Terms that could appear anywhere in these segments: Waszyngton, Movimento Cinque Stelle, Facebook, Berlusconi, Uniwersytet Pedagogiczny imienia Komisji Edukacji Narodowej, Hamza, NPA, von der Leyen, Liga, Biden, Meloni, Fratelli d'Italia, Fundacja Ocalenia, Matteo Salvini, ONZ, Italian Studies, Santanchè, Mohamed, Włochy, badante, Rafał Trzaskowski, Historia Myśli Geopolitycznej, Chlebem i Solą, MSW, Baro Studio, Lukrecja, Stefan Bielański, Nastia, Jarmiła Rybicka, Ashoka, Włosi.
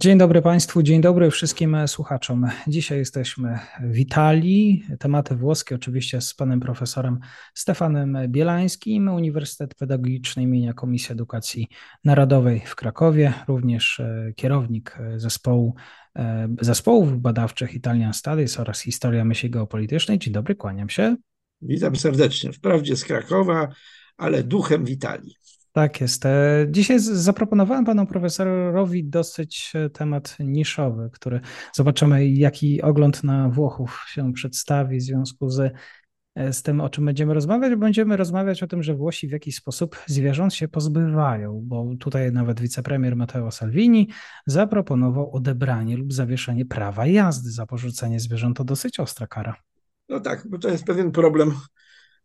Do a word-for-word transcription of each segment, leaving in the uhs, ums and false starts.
Dzień dobry Państwu, dzień dobry wszystkim słuchaczom. Dzisiaj jesteśmy w Italii, tematy włoskie oczywiście z panem profesorem Stefanem Bielańskim, Uniwersytet Pedagogiczny imienia Komisji Edukacji Narodowej w Krakowie, również kierownik zespołu, zespołów badawczych Italian Studies oraz Historia Myśli Geopolitycznej. Dzień dobry, kłaniam się. Witam serdecznie, wprawdzie z Krakowa, ale duchem w Italii. Tak jest. Dzisiaj zaproponowałem panu profesorowi dosyć temat niszowy, który zobaczymy, jaki ogląd na Włochów się przedstawi w związku z, z tym, o czym będziemy rozmawiać. Będziemy rozmawiać o tym, że Włosi w jakiś sposób zwierząt się pozbywają, bo tutaj nawet wicepremier Matteo Salvini zaproponował odebranie lub zawieszenie prawa jazdy za porzucenie zwierząt. To dosyć ostra kara. No tak, bo to jest pewien problem,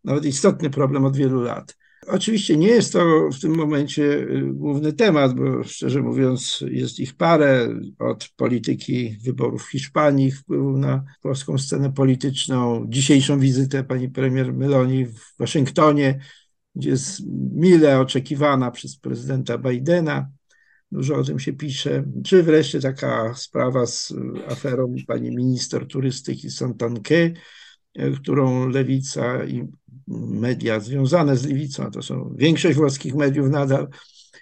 nawet istotny problem od wielu lat. Oczywiście nie jest to w tym momencie główny temat, bo szczerze mówiąc jest ich parę, od polityki wyborów w Hiszpanii, wpływu na polską scenę polityczną, dzisiejszą wizytę pani premier Meloni w Waszyngtonie, gdzie jest mile oczekiwana przez prezydenta Bidena, dużo o tym się pisze, czy wreszcie taka sprawa z aferą pani minister turystyki Santanchè, którą lewica i media związane z lewicą, a to są większość włoskich mediów nadal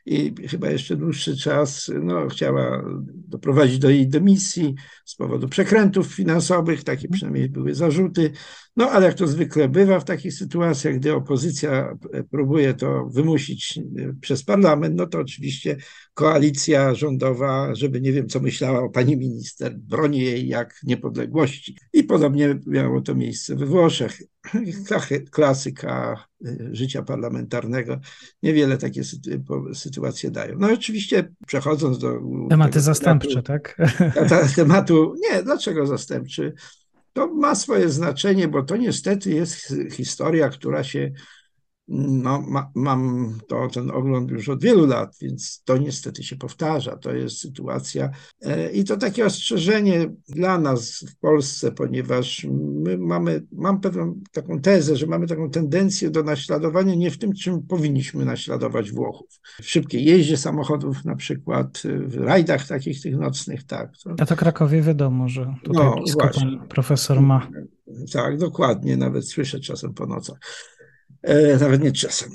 i chyba jeszcze dłuższy czas, no, chciała doprowadzić do jej dymisji z powodu przekrętów finansowych, takie przynajmniej były zarzuty, no ale jak to zwykle bywa w takich sytuacjach, gdy opozycja próbuje to wymusić przez parlament, no to oczywiście koalicja rządowa, żeby nie wiem co myślała o pani minister, broni jej jak niepodległości. I podobnie miało to miejsce we Włoszech. Klasyka życia parlamentarnego. Niewiele takie sytuacje dają. No oczywiście przechodząc do... Tematy zastępcze, tak? Tematu, nie, dlaczego zastępczy? To ma swoje znaczenie, bo to niestety jest historia, która się... No, ma, mam to, ten ogląd już od wielu lat, więc to niestety się powtarza. To jest sytuacja i to takie ostrzeżenie dla nas w Polsce, ponieważ my mamy, mam pewną taką tezę, że mamy taką tendencję do naśladowania nie w tym, czym powinniśmy naśladować Włochów. W szybkiej jeździe samochodów na przykład, w rajdach takich tych nocnych, tak. To... A to Krakowie wiadomo, że tutaj no, blisko właśnie. Pan profesor ma. Tak, dokładnie, nawet słyszę czasem po nocach. Nawet nie czasem,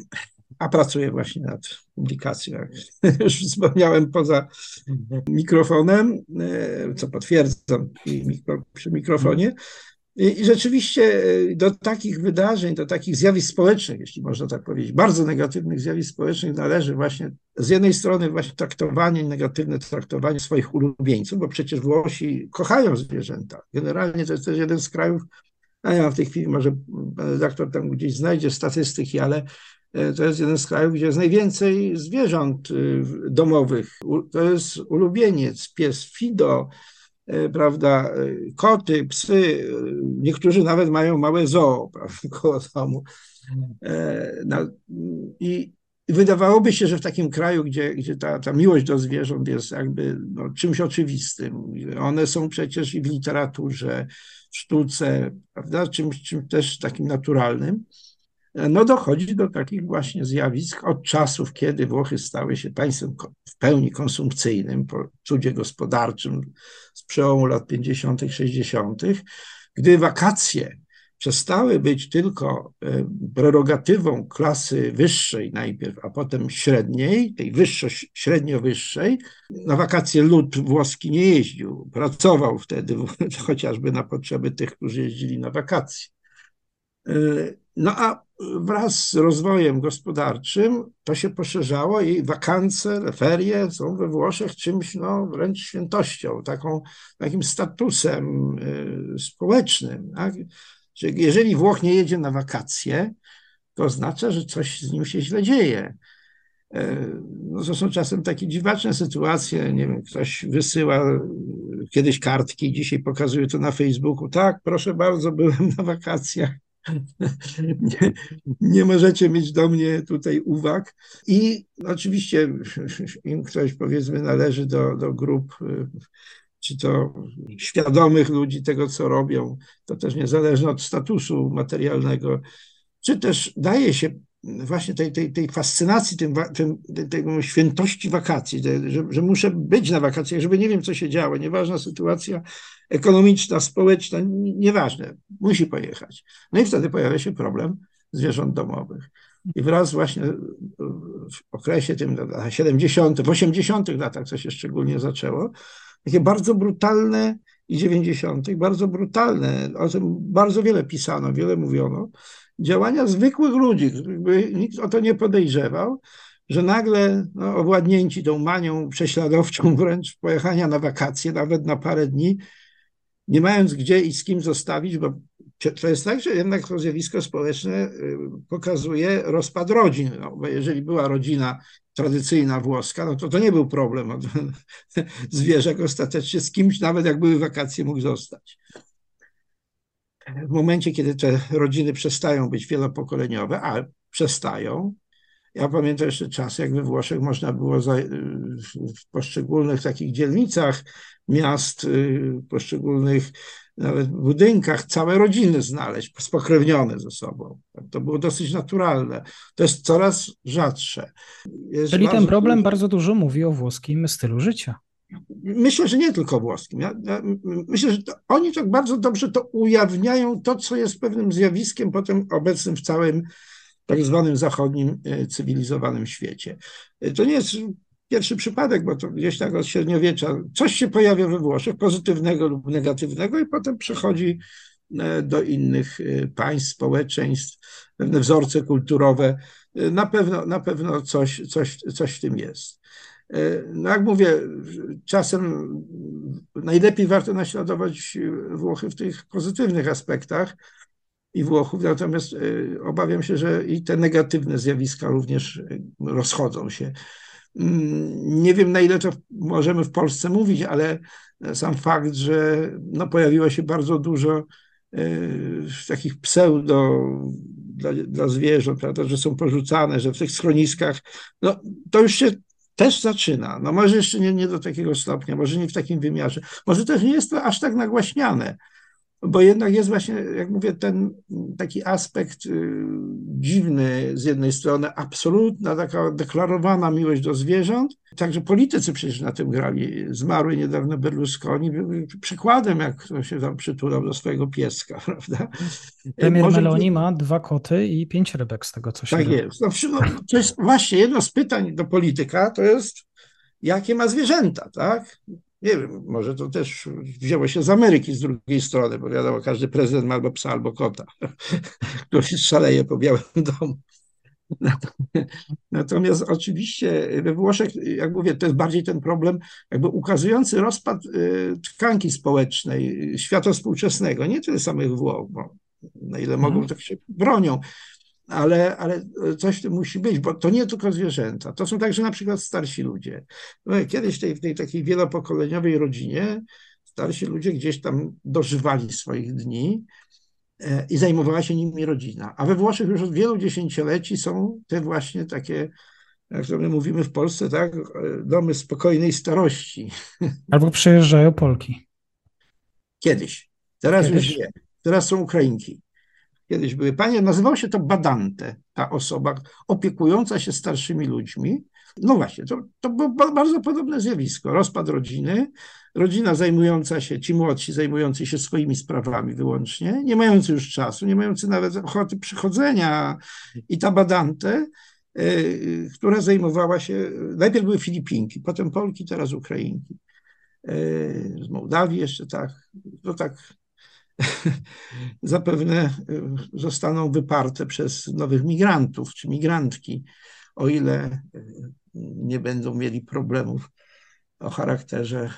a pracuję właśnie nad publikacją, jak już wspomniałem, poza mikrofonem, co potwierdzam mikro, przy mikrofonie. I, I rzeczywiście do takich wydarzeń, do takich zjawisk społecznych, jeśli można tak powiedzieć, bardzo negatywnych zjawisk społecznych należy właśnie z jednej strony właśnie traktowanie, negatywne traktowanie swoich ulubieńców, bo przecież Włosi kochają zwierzęta. Generalnie to jest też jeden z krajów, a ja w tej chwili może doktor tam gdzieś znajdzie statystyki, ale to jest jeden z krajów, gdzie jest najwięcej zwierząt domowych. To jest ulubieniec, pies Fido, prawda, koty, psy. Niektórzy nawet mają małe zoo, prawda, koło domu. No, i wydawałoby się, że w takim kraju, gdzie, gdzie ta, ta miłość do zwierząt jest jakby no, czymś oczywistym. One są przecież i w literaturze, w sztuce, prawda, czymś, czymś też takim naturalnym. No dochodzi do takich właśnie zjawisk od czasów, kiedy Włochy stały się państwem w pełni konsumpcyjnym, po cudzie gospodarczym z przełomu lat pięćdziesiątych, sześćdziesiątych, gdy wakacje przestały być tylko prerogatywą klasy wyższej najpierw, a potem średniej, tej wyższo, średnio-wyższej. Na wakacje lud włoski nie jeździł, pracował wtedy chociażby na potrzeby tych, którzy jeździli na wakacje. No a wraz z rozwojem gospodarczym to się poszerzało i wakacje, ferie są we Włoszech czymś no, wręcz świętością, taką, takim statusem społecznym, tak? Czyli jeżeli Włoch nie jedzie na wakacje, to oznacza, że coś z nim się źle dzieje. No to są czasem takie dziwaczne sytuacje, nie wiem, ktoś wysyła kiedyś kartki, dzisiaj pokazuje to na Facebooku, tak, proszę bardzo, byłem na wakacjach, nie, nie możecie mieć do mnie tutaj uwag. I oczywiście im ktoś, powiedzmy, należy do, do grup, czy to świadomych ludzi tego, co robią, to też niezależnie od statusu materialnego, czy też daje się właśnie tej, tej, tej fascynacji, tym, tym, tej świętości wakacji, że, że muszę być na wakacjach, żeby nie wiem, co się działo, nieważna sytuacja ekonomiczna, społeczna, nieważne, musi pojechać. No i wtedy pojawia się problem zwierząt domowych. I wraz właśnie w okresie tym, w siedemdziesiątych, w osiemdziesiątych latach, co się szczególnie zaczęło, takie bardzo brutalne i dziewięćdziesiątych, bardzo brutalne, o tym bardzo wiele pisano, wiele mówiono, działania zwykłych ludzi, by nikt o to nie podejrzewał, że nagle no, owładnięci tą manią prześladowczą wręcz pojechania na wakacje, nawet na parę dni, nie mając gdzie i z kim zostawić, bo to jest tak, że jednak to zjawisko społeczne pokazuje rozpad rodzin, no, bo jeżeli była rodzina tradycyjna włoska, no to to nie był problem. Zwierzak ostatecznie z kimś, nawet jak były wakacje, mógł zostać. W momencie, kiedy te rodziny przestają być wielopokoleniowe, a przestają, ja pamiętam jeszcze czas, jak we Włoszech można było za, w poszczególnych takich dzielnicach miast, w poszczególnych nawet budynkach całe rodziny znaleźć, spokrewnione ze sobą. To było dosyć naturalne. To jest coraz rzadsze. Jest Czyli bardzo... ten problem bardzo dużo mówi o włoskim stylu życia. Myślę, że nie tylko włoskim. Ja, ja, myślę, że to, oni tak bardzo dobrze to ujawniają, to co jest pewnym zjawiskiem potem obecnym w całym tak zwanym zachodnim cywilizowanym świecie. To nie jest pierwszy przypadek, bo to gdzieś tak od średniowiecza coś się pojawia we Włoszech, pozytywnego lub negatywnego, i potem przechodzi do innych państw, społeczeństw, pewne wzorce kulturowe. Na pewno, na pewno coś, coś, coś w tym jest. No jak mówię, czasem najlepiej warto naśladować Włochy w tych pozytywnych aspektach i Włochów, natomiast obawiam się, że i te negatywne zjawiska również rozchodzą się. Nie wiem, na ile to możemy w Polsce mówić, ale sam fakt, że no pojawiło się bardzo dużo takich pseudo dla, dla zwierząt, prawda, że są porzucane, że w tych schroniskach, no to już się też zaczyna, no może jeszcze nie, nie do takiego stopnia, może nie w takim wymiarze, może też nie jest to aż tak nagłaśniane, bo jednak jest właśnie, jak mówię, ten taki aspekt y, dziwny z jednej strony, absolutna taka deklarowana miłość do zwierząt, także politycy przecież na tym grali, zmarły niedawno Berlusconi, był przykładem, jak to się tam przytulał do swojego pieska, prawda? Premier może... Meloni ma dwa koty i pięć rybek z tego, co się... Tak da. Jest. No, to jest właśnie jedno z pytań do polityka, to jest, jakie ma zwierzęta, tak? Nie wiem, może to też wzięło się z Ameryki z drugiej strony, bo wiadomo, każdy prezydent ma albo psa, albo kota, który szaleje po Białym Domu. Natomiast oczywiście we Włoszech, jak mówię, to jest bardziej ten problem jakby ukazujący rozpad tkanki społecznej, świata współczesnego, nie tyle samych Włoch, bo na ile mogą, hmm. tak się bronią, ale, ale coś w tym musi być, bo to nie tylko zwierzęta, to są także na przykład starsi ludzie. Kiedyś tej, w tej takiej wielopokoleniowej rodzinie starsi ludzie gdzieś tam dożywali swoich dni i zajmowała się nimi rodzina. A we Włoszech już od wielu dziesięcioleci są te właśnie takie, jak to my mówimy w Polsce, tak, domy spokojnej starości. Albo przyjeżdżają Polki. Kiedyś. Teraz Kiedyś. już nie. Teraz są Ukrainki. Kiedyś były panie, nazywało się to badante, ta osoba opiekująca się starszymi ludźmi. No właśnie, to, to było bardzo podobne zjawisko. Rozpad rodziny, rodzina zajmująca się, ci młodsi zajmujący się swoimi sprawami wyłącznie, nie mający już czasu, nie mający nawet ochoty przychodzenia, i ta badante, yy, która zajmowała się, najpierw były Filipinki, potem Polki, teraz Ukrainki. Yy, z Mołdawii jeszcze tak, no tak. Zapewne zostaną wyparte przez nowych migrantów czy migrantki, o ile nie będą mieli problemów o charakterze,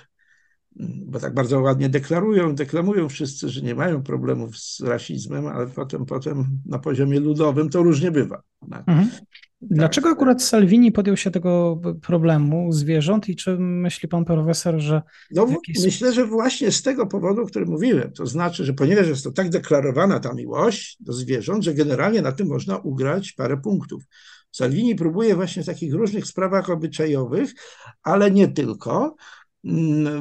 bo tak bardzo ładnie deklarują, deklamują wszyscy, że nie mają problemów z rasizmem, ale potem, potem na poziomie ludowym to różnie bywa. Mhm. Dlaczego akurat Salvini podjął się tego problemu zwierząt i czy myśli pan profesor, że... No, jakieś... Myślę, że właśnie z tego powodu, o którym mówiłem, to znaczy, że ponieważ jest to tak deklarowana ta miłość do zwierząt, że generalnie na tym można ugrać parę punktów. Salvini próbuje właśnie w takich różnych sprawach obyczajowych, ale nie tylko.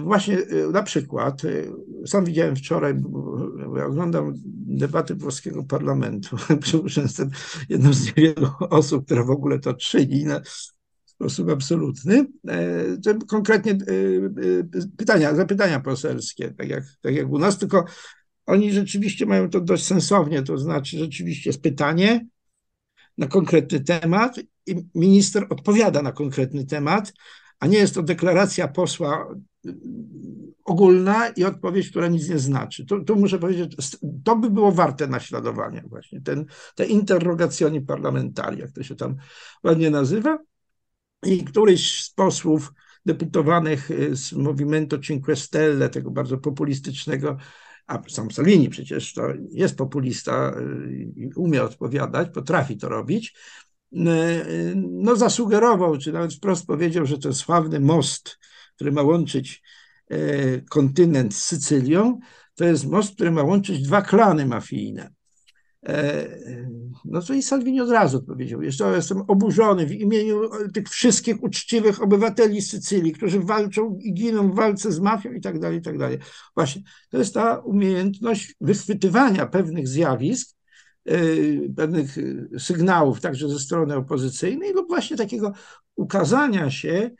Właśnie na przykład, sam widziałem wczoraj, oglądam debaty włoskiego parlamentu, jestem jedną z niewielu osób, która w ogóle to czyni w sposób absolutny, konkretnie pytania, zapytania poselskie, tak jak, tak jak u nas, tylko oni rzeczywiście mają to dość sensownie, to znaczy rzeczywiście jest pytanie na konkretny temat i minister odpowiada na konkretny temat, a nie jest to deklaracja posła ogólna i odpowiedź, która nic nie znaczy. Tu, tu muszę powiedzieć, to by było warte naśladowania właśnie, ten, te interrogacjoni parlamentari, jak to się tam ładnie nazywa, i któryś z posłów deputowanych z Movimento Cinque Stelle, tego bardzo populistycznego, a sam Salvini przecież to jest populista, umie odpowiadać, potrafi to robić, no zasugerował, czy nawet wprost powiedział, że ten sławny most, który ma łączyć kontynent z Sycylią, to jest most, który ma łączyć dwa klany mafijne. No to i Salvini od razu odpowiedział, jeszcze jestem oburzony w imieniu tych wszystkich uczciwych obywateli Sycylii, którzy walczą i giną w walce z mafią i tak dalej, i tak dalej. Właśnie, to jest ta umiejętność wychwytywania pewnych zjawisk, pewnych sygnałów także ze strony opozycyjnej lub właśnie takiego ukazania się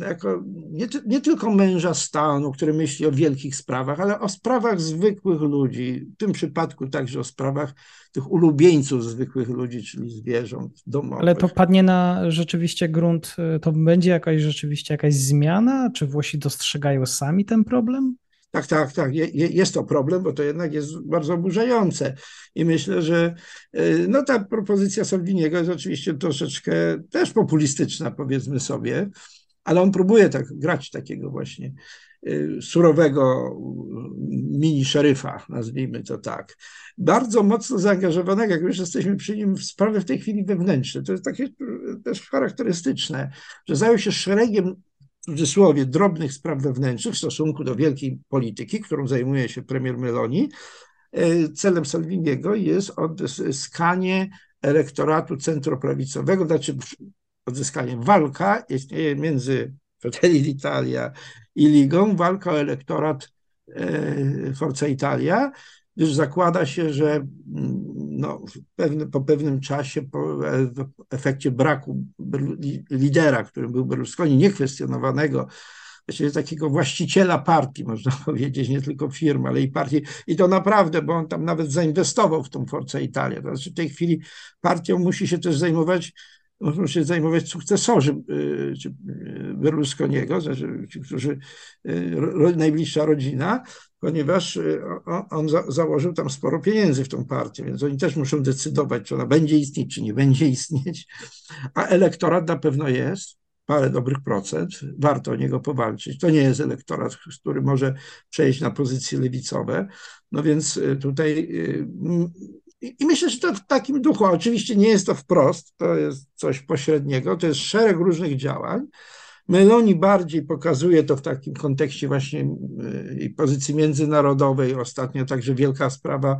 jako nie, nie tylko męża stanu, który myśli o wielkich sprawach, ale o sprawach zwykłych ludzi, w tym przypadku także o sprawach tych ulubieńców zwykłych ludzi, czyli zwierząt domowych. Ale to padnie na rzeczywiście grunt, to będzie jakaś rzeczywiście jakaś zmiana? Czy Włosi dostrzegają sami ten problem? Tak, tak, tak. Jest to problem, bo to jednak jest bardzo oburzające. I myślę, że no, ta propozycja Salviniego jest oczywiście troszeczkę też populistyczna, powiedzmy sobie, ale on próbuje tak grać takiego właśnie surowego mini szeryfa, nazwijmy to tak. Bardzo mocno zaangażowanego, jak już jesteśmy przy nim, w sprawy w tej chwili wewnętrzne. To jest takie też charakterystyczne, że zajął się szeregiem w cudzysłowie drobnych spraw wewnętrznych w stosunku do wielkiej polityki, którą zajmuje się premier Meloni. Celem Salviniego jest odzyskanie elektoratu centroprawicowego, znaczy odzyskanie walka, istnieje między Fratelli d'Italia i Ligą, walka o elektorat Forza Italia, gdyż zakłada się, że no, pewne, po pewnym czasie, po, w efekcie braku lidera, którym był Berlusconi, niekwestionowanego, właściwie takiego właściciela partii, można powiedzieć, nie tylko firm, ale i partii. I to naprawdę, bo on tam nawet zainwestował w tą Forzę Italię. To znaczy w tej chwili partią musi się też zajmować, muszą się zajmować sukcesorzy Berlusconiego, znaczy ci, którzy, najbliższa rodzina, ponieważ on za, założył tam sporo pieniędzy w tą partię, więc oni też muszą decydować, czy ona będzie istnieć, czy nie będzie istnieć. A elektorat na pewno jest, parę dobrych procent, warto o niego powalczyć. To nie jest elektorat, który może przejść na pozycje lewicowe. No więc tutaj... I myślę, że to w takim duchu, oczywiście nie jest to wprost, to jest coś pośredniego, to jest szereg różnych działań. Meloni bardziej pokazuje to w takim kontekście właśnie pozycji międzynarodowej. Ostatnio także wielka sprawa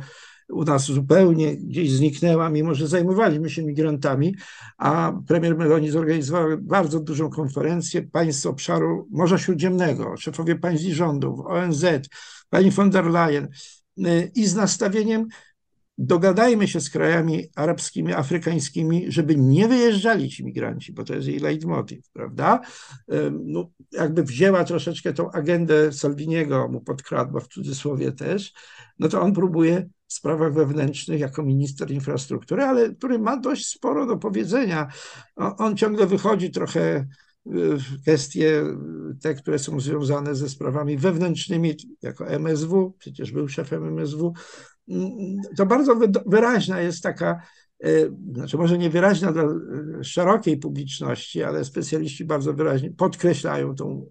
u nas zupełnie gdzieś zniknęła, mimo że zajmowaliśmy się migrantami, a premier Meloni zorganizowała bardzo dużą konferencję państw obszaru Morza Śródziemnego, szefowie państw i rządów, O N Z, pani von der Leyen, i z nastawieniem: dogadajmy się z krajami arabskimi, afrykańskimi, żeby nie wyjeżdżali ci migranci, bo to jest jej leitmotiv, prawda? No, jakby wzięła troszeczkę tą agendę Salviniego, mu podkradła w cudzysłowie też, no to on próbuje w sprawach wewnętrznych jako minister infrastruktury, ale który ma dość sporo do powiedzenia. On ciągle wychodzi trochę w kwestie te, które są związane ze sprawami wewnętrznymi, jako M S W, przecież był szefem M S W. To bardzo wyraźna jest taka, znaczy może nie wyraźna dla szerokiej publiczności, ale specjaliści bardzo wyraźnie podkreślają tą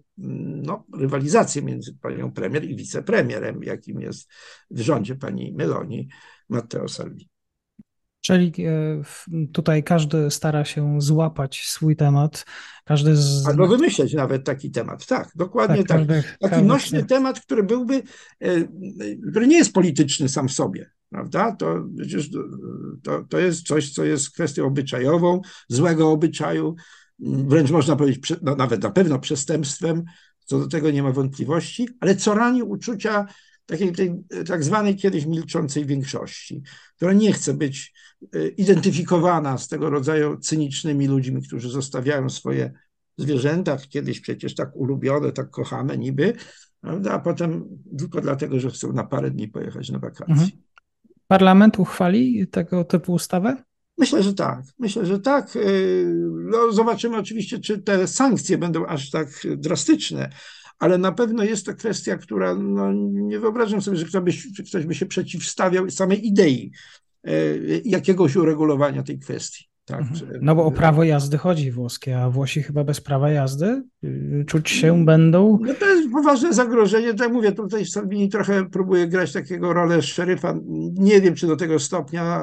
no, rywalizację między panią premier i wicepremierem, jakim jest w rządzie pani Meloni Matteo Salvini. Czyli tutaj każdy stara się złapać swój temat. Każdy z... Albo wymyśleć nawet taki temat, tak, dokładnie tak. tak. Każdy, taki każdy, nośny nie. temat, który byłby, który nie jest polityczny sam w sobie, prawda? To, przecież to, to jest coś, co jest kwestią obyczajową, złego obyczaju, wręcz można powiedzieć, no, nawet na pewno przestępstwem, co do tego nie ma wątpliwości, ale co rani uczucia takiej tej, tak zwanej kiedyś milczącej większości, która nie chce być identyfikowana z tego rodzaju cynicznymi ludźmi, którzy zostawiają swoje zwierzęta, kiedyś przecież tak ulubione, tak kochane niby, prawda? A potem tylko dlatego, że chcą na parę dni pojechać na wakacje. Mhm. Parlament uchwali tego typu ustawę? Myślę, że tak. Myślę, że tak. No, zobaczymy oczywiście, czy te sankcje będą aż tak drastyczne, ale na pewno jest to kwestia, która, no, nie wyobrażam sobie, że ktoś by, ktoś by się przeciwstawiał samej idei jakiegoś uregulowania tej kwestii. Tak? No bo o prawo jazdy chodzi włoskie, a Włosi chyba bez prawa jazdy czuć się no, będą... No to jest poważne zagrożenie, tak mówię, tutaj Salvini trochę próbuje grać takiego rolę szeryfa, nie wiem czy do tego stopnia...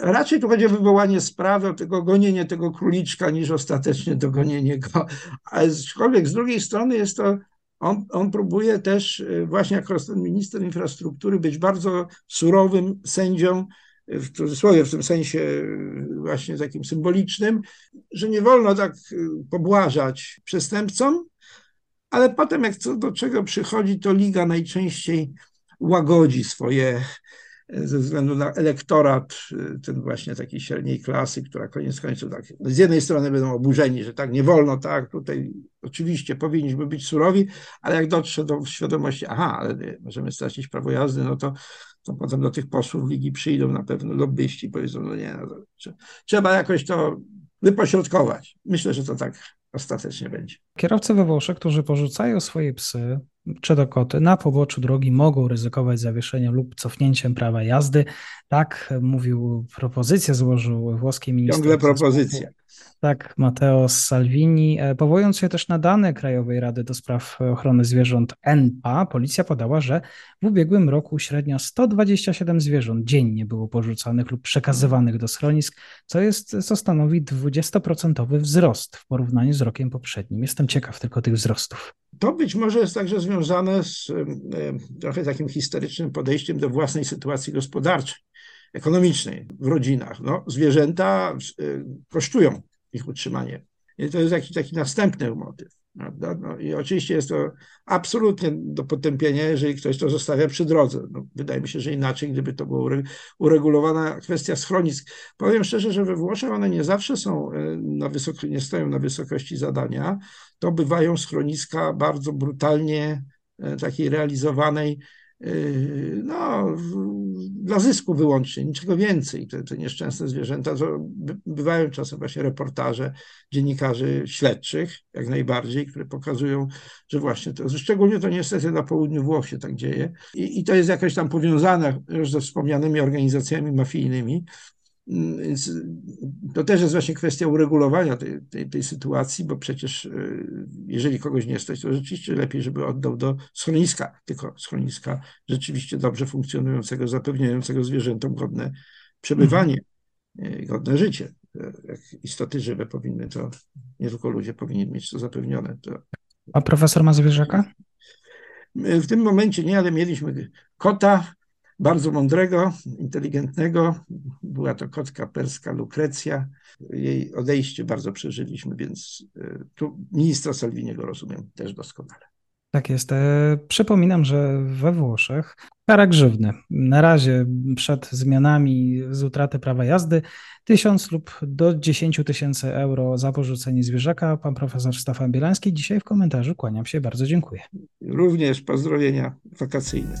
Raczej to będzie wywołanie sprawy, tego gonienie tego króliczka niż ostateczne dogonienie go. Aczkolwiek z drugiej strony jest to, on, on próbuje też właśnie jako minister infrastruktury być bardzo surowym sędzią, w cudzysłowie w tym sensie właśnie takim symbolicznym, że nie wolno tak pobłażać przestępcom, ale potem jak co do czego przychodzi, to Liga najczęściej łagodzi swoje... ze względu na elektorat, ten właśnie takiej średniej klasy, która koniec końców tak, z jednej strony będą oburzeni, że tak nie wolno, tak, tutaj oczywiście powinniśmy być surowi, ale jak dotrze do świadomości, aha, ale możemy stracić prawo jazdy, no to, to potem do tych posłów Ligi przyjdą na pewno lobbyści i powiedzą, no nie, no, trzeba jakoś to wypośrodkować. Myślę, że to tak ostatecznie będzie. Kierowcy we Włoszech, którzy porzucają swoje psy czy to koty na poboczu drogi, mogą ryzykować zawieszeniem lub cofnięciem prawa jazdy. Tak mówił, propozycję złożył włoski minister. Ciągle propozycja. Tak, Matteo Salvini. Powołując się też na dane Krajowej Rady do Spraw Ochrony Zwierząt N P A, policja podała, że w ubiegłym roku średnio sto dwadzieścia siedem zwierząt dziennie było porzucanych lub przekazywanych do schronisk, co jest, co stanowi dwudziestoprocentowy wzrost w porównaniu z rokiem poprzednim. Jestem ciekaw tylko tych wzrostów. To być może jest także związane z trochę takim historycznym podejściem do własnej sytuacji gospodarczej, ekonomicznej w rodzinach. No, zwierzęta kosztują ich utrzymanie. I to jest jakiś taki następny motyw. Prawda? No i oczywiście jest to absolutnie do potępienia, jeżeli ktoś to zostawia przy drodze. No, wydaje mi się, że inaczej, gdyby to była uregulowana kwestia schronisk. Powiem szczerze, że we Włoszech one nie zawsze są na wysoko, nie stoją na wysokości zadania. To bywają schroniska bardzo brutalnie takiej realizowanej, no, dla zysku wyłącznie, niczego więcej. Te, te nieszczęsne zwierzęta, to bywają czasem właśnie reportaże dziennikarzy śledczych, jak najbardziej, które pokazują, że właśnie to, szczególnie to niestety na południu Włoch się tak dzieje i, i to jest jakoś tam powiązane już ze wspomnianymi organizacjami mafijnymi. Więc to też jest właśnie kwestia uregulowania tej, tej, tej sytuacji, bo przecież jeżeli kogoś nie stać, to rzeczywiście lepiej, żeby oddał do schroniska, tylko schroniska rzeczywiście dobrze funkcjonującego, zapewniającego zwierzętom godne przebywanie, mhm. godne życie. Jak istoty żywe powinny to, nie tylko ludzie powinni mieć to zapewnione. To... A profesor ma zwierzaka? W tym momencie nie, ale mieliśmy kota, bardzo mądrego, inteligentnego. Była to kotka perska Lukrecja. Jej odejście bardzo przeżyliśmy, więc tu ministra Salviniego rozumiem też doskonale. Tak jest. Przypominam, że we Włoszech kara grzywny. Na razie przed zmianami z utraty prawa jazdy tysiąc lub do dziesięć tysięcy euro za porzucenie zwierzaka. Pan profesor Stefan Bielański dzisiaj w komentarzu. Kłaniam się, bardzo dziękuję. Również pozdrowienia wakacyjne.